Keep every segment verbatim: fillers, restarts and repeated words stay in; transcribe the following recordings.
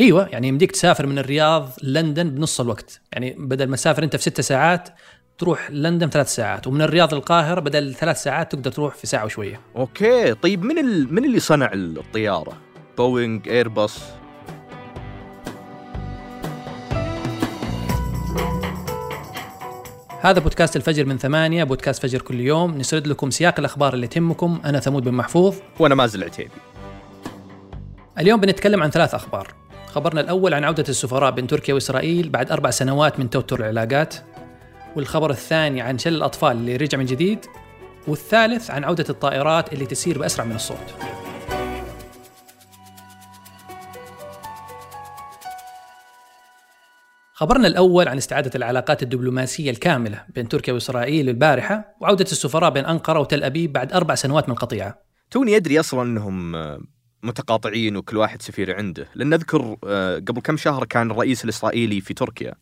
ايوه يعني يمديك تسافر من الرياض لندن بنص الوقت، يعني بدل ما تسافر انت في ست ساعات تروح لندن ثلاث ساعات، ومن الرياض للقاهرة بدل ثلاث ساعات تقدر تروح في ساعة وشوية. اوكي طيب من ال... من اللي صنع الطيارة؟ بوينغ، ايرباص؟ هذا بودكاست الفجر من ثمانية، بودكاست فجر كل يوم، نسرد لكم سياق الأخبار اللي تهمكم. أنا ثمود بن محفوظ. وأنا مازل العتيبي. اليوم بنتكلم عن ثلاث أخبار. خبرنا الأول عن عودة السفراء بين تركيا وإسرائيل بعد أربع سنوات من توتر العلاقات، والخبر الثاني عن شل الأطفال اللي رجع من جديد، والثالث عن عودة الطائرات اللي تسير بأسرع من الصوت. خبرنا الأول عن استعادة العلاقات الدبلوماسية الكاملة بين تركيا وإسرائيل البارحة، وعودة السفراء بين أنقرة وتل أبيب بعد أربع سنوات من القطيعة. توني أدري أصلاً أنهم متقاطعين وكل واحد سفير عنده، لأن أذكر قبل كم شهر كان الرئيس الإسرائيلي في تركيا،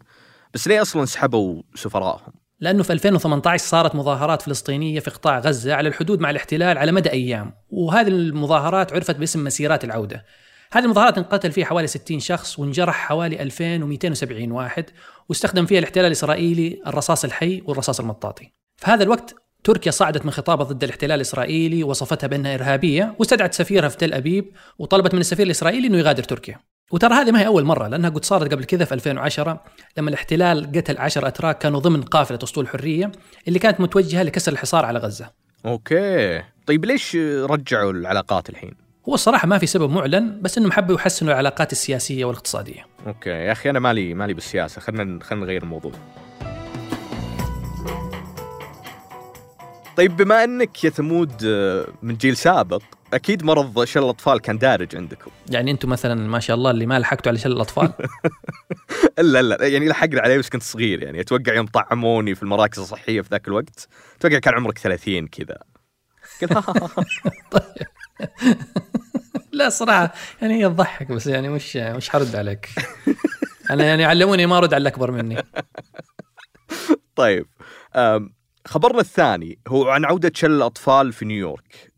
بس ليه أصلاً سحبوا سفراءهم؟ لأنه في ألفين وثمانية عشر صارت مظاهرات فلسطينية في قطاع غزة على الحدود مع الاحتلال على مدى أيام، وهذه المظاهرات عرفت باسم مسيرات العودة. هذه المظاهرات انقتل فيها حوالي ستين شخص، وانجرح حوالي ألفين ومئتين وسبعين واحد، واستخدم فيها الاحتلال الإسرائيلي الرصاص الحي والرصاص المطاطي. في هذا الوقت تركيا صعدت من خطابة ضد الاحتلال الإسرائيلي، وصفتها بأنها إرهابية، واستدعت سفيرها في تل أبيب وطلبت من السفير الإسرائيلي أنه يغادر تركيا. وترى هذه ما هي أول مرة، لأنها قد صارت قبل كذا في ألفين وعشرة لما الاحتلال قتل عشر أتراك كانوا ضمن قافلة أسطول الحرية اللي كانت متوجهة لكسر الحصار على غزة. أوكي طيب ليش رجعوا العلاقات الحين؟ هو الصراحة ما في سبب معلن، بس إنهم حبوا يحسنوا العلاقات السياسية والاقتصادية. أوكي يا أخي أنا مالي مالي بالسياسة، خلنا خلنا نغير الموضوع. طيب بما أنك يا ثمود من جيل سابق، أكيد مرض شل الأطفال كان دارج عندكم. يعني أنتم مثلا ما شاء الله اللي ما لحقتوا على شل الأطفال؟ لا لا يعني لحقنا عليه بس كنت صغير، يعني أتوقع يوم طعموني في المراكز الصحية في ذاك الوقت أتوقع كان عمرك ثلاثين كذا. طيب لا صراحة يعني هي تضحك، بس يعني مش مش حرد عليك. أنا يعني علموني ما أرد على الأكبر مني. طيب خبرنا الثاني هو عن عودة شل الأطفال في نيويورك.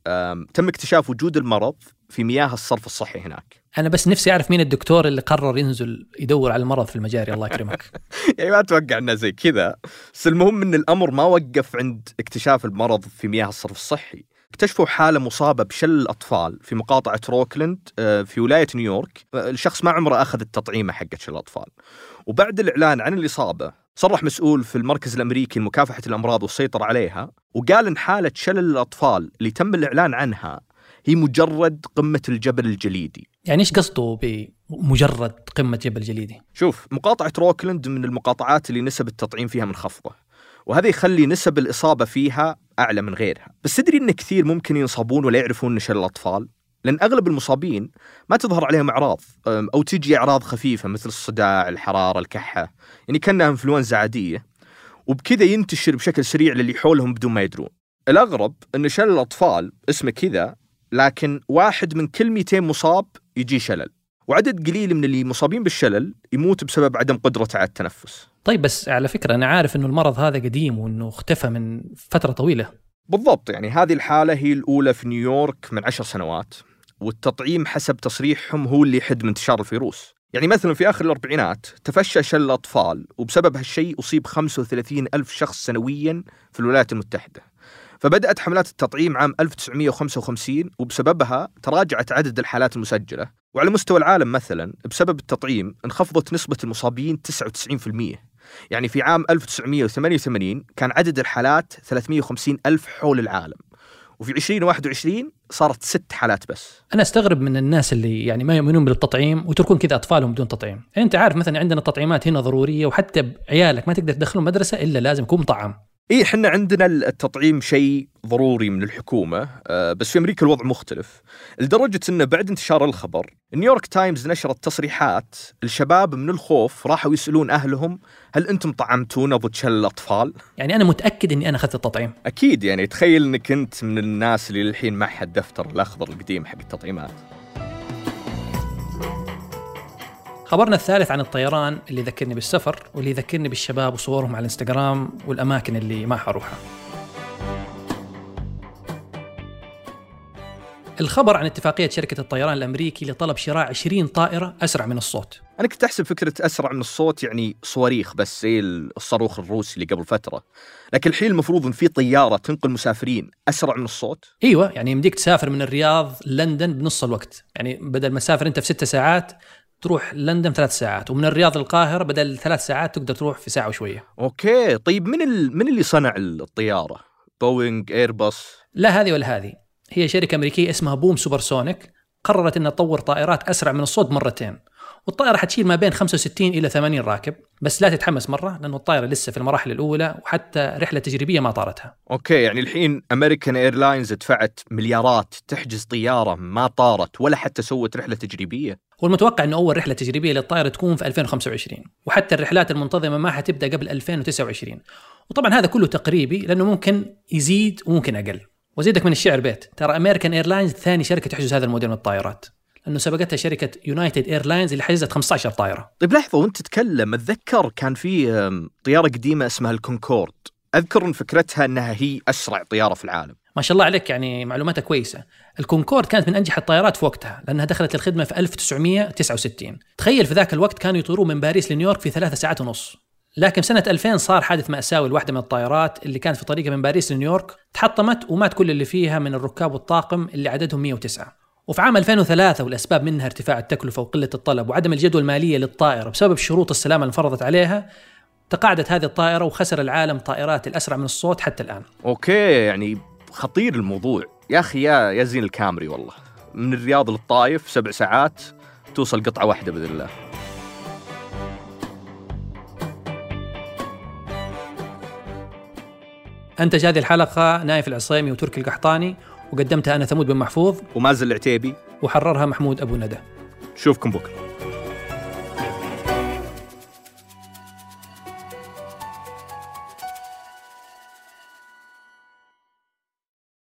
تم اكتشاف وجود المرض في مياه الصرف الصحي هناك. أنا بس نفسي أعرف مين الدكتور اللي قرر ينزل يدور على المرض في المجاري، الله يكرمك. يعني ما أتوقع أنه زي كذا، بس المهم أن الأمر ما وقف عند اكتشاف المرض في مياه الصرف الصحي. اكتشفوا حالة مصابة بشل الأطفال في مقاطعة روكلند في ولاية نيويورك. الشخص ما عمره أخذ التطعيمة حقت شل الأطفال، وبعد الإعلان عن الإصابة صرح مسؤول في المركز الأمريكي لمكافحة الأمراض والسيطرة عليها، وقال إن حالة شل الأطفال اللي تم الإعلان عنها هي مجرد قمة الجبل الجليدي. يعني إيش قصده بمجرد قمة جبل جليدي؟ شوف، مقاطعة روكلند من المقاطعات اللي نسب التطعيم فيها منخفضة، وهذا يخلي نسب الإصابة فيها أعلى من غيرها. بس تدري إن كثير ممكن ينصابون ولا يعرفون إن شل الأطفال، لأن أغلب المصابين ما تظهر عليهم أعراض، أو تجي أعراض خفيفة مثل الصداع، الحرارة، الكحة، يعني كأنها إنفلونزا عادية، وبكذا ينتشر بشكل سريع للي حولهم بدون ما يدرون. الأغرب إن شل الأطفال اسمه كذا، لكن واحد من كل مئتين مصاب يجي شلل، وعدد قليل من اللي مصابين بالشلل يموت بسبب عدم قدرته على التنفس. طيب بس على فكرة أنا عارف أنه المرض هذا قديم وأنه اختفى من فترة طويلة. بالضبط، يعني هذه الحالة هي الأولى في نيويورك من عشر سنوات، والتطعيم حسب تصريحهم هو اللي يحد من انتشار الفيروس. يعني مثلا في آخر الأربعينات تفشى شل الأطفال، وبسبب هالشيء أصيب خمسة وثلاثين ألف شخص سنويا في الولايات المتحدة. فبدأت حملات التطعيم عام ألف وتسعمئة وخمسة وخمسين، وبسببها تراجعت عدد الحالات المسجلة. وعلى مستوى العالم مثلا بسبب التطعيم انخفضت نسبة المصابين تسعة وتسعين بالمئة. يعني في عام ألف وتسعمئة وثمانية وثمانين كان عدد الحالات ثلاثمئة وخمسين ألف حول العالم، وفي ألفين وواحد وعشرين صارت ست حالات بس. أنا استغرب من الناس اللي يعني ما يؤمنون بالتطعيم وتركون كذا أطفالهم بدون تطعيم. يعني أنت عارف مثلا عندنا التطعيمات هنا ضرورية، وحتى عيالك ما تقدر تدخلهم مدرسة إلا لازم يكون مطعم. إيه حنا عندنا التطعيم شيء ضروري من الحكومة، بس في أمريكا الوضع مختلف، لدرجة أنه بعد انتشار الخبر نيويورك تايمز نشرت تصريحات الشباب من الخوف راحوا يسألون أهلهم هل أنتم طعمتونا ضد شل الأطفال؟ يعني أنا متأكد أني أنا أخذت التطعيم. أكيد، يعني تخيل أنك أنت من الناس اللي الحين معها الدفتر الأخضر القديم حق التطعيمات. خبرنا الثالث عن الطيران اللي يذكرني بالسفر، واللي يذكرني بالشباب وصورهم على الانستغرام والأماكن اللي ما حروحها. الخبر عن اتفاقية شركة الطيران الأمريكي لطلب شراء عشرين طائرة أسرع من الصوت. أنا كنت أحسب فكرة أسرع من الصوت يعني صواريخ بس زي الصاروخ الروسي اللي قبل فترة، لكن الحين المفروض إن في طيارة تنقل مسافرين أسرع من الصوت. أيوة، يعني يمديك تسافر من الرياض لندن بنص الوقت، يعني بدل ما تسافر أنت في ستة ساعات تروح لندن ثلاث ساعات، ومن الرياض للقاهرة بدل ثلاث ساعات تقدر تروح في ساعة وشوية. أوكي، طيب من ال... من اللي صنع الطيارة؟ بوينج، إيرباص؟ لا هذه ولا هذه، هي شركة أمريكية اسمها بوم سوبرسونيك، قررت أنها تطور طائرات أسرع من الصوت مرتين، والطائرة حتشيل ما بين خمسة وستين إلى ثمانين راكب. بس لا تتحمس مرة لأنه الطائرة لسه في المراحل الأولى وحتى رحلة تجريبية ما طارتها. أوكي، يعني الحين أمريكان إيرلاينز دفعت مليارات تحجز طيارة ما طارت ولا حتى سوت رحلة تجريبية. والمتوقع أنه أول رحلة تجريبية للطائرة تكون في ألفين وخمسة وعشرين، وحتى الرحلات المنتظمة ما حتبدأ قبل ألفين وتسعة وعشرين. وطبعا هذا كله تقريبي لأنه ممكن يزيد وممكن أقل. وزيدك من الشعر بيت، ترى أمريكان إيرلاينز ثاني شركة تحجز هذا الموديل من الطائرات، لأنه سبقتها شركة يونايتد إيرلاينز اللي حجزت خمسة عشر طائرة. طيب لحظة، وأنت تتكلم أتذكر كان في طيارة قديمة اسمها الكونكورد، أذكر أن فكرتها أنها هي أسرع طيارة في العالم. ما شاء الله عليك، يعني معلوماتها كويسة. الكونكورد كانت من أنجح الطائرات في وقتها لأنها دخلت الخدمة في ألف وتسعمائة وتسعة وستين. تخيل في ذاك الوقت كانوا يطيروا من باريس لنيويورك في ثلاثة ساعات ونص. لكن سنة ألفين صار حادث مأساوي لواحدة من الطائرات اللي كانت في طريقها من باريس لنيويورك، تحطمت ومات كل اللي فيها من الركاب والطاقم اللي عددهم مئة وتسعة. وفي عام ألفين وثلاثة، والأسباب منها ارتفاع التكلفة وقلة الطلب وعدم الجدوى المالية للطائرة بسبب شروط السلامة المفروضة عليها، تقاعدت هذه الطائرة وخسر العالم طائرات الأسرع من الصوت حتى الآن. أوكي، يعني خطير الموضوع يا أخي. يا يا زين الكامري والله، من الرياض للطائف سبع ساعات توصل قطعة واحدة بإذن الله. أنتج هذه الحلقة نايف العصيمي وتركي القحطاني، وقدمتها أنا ثمود بن محفوظ ومازل العتيبي، وحررها محمود أبو ندى. شوفكم بكرة.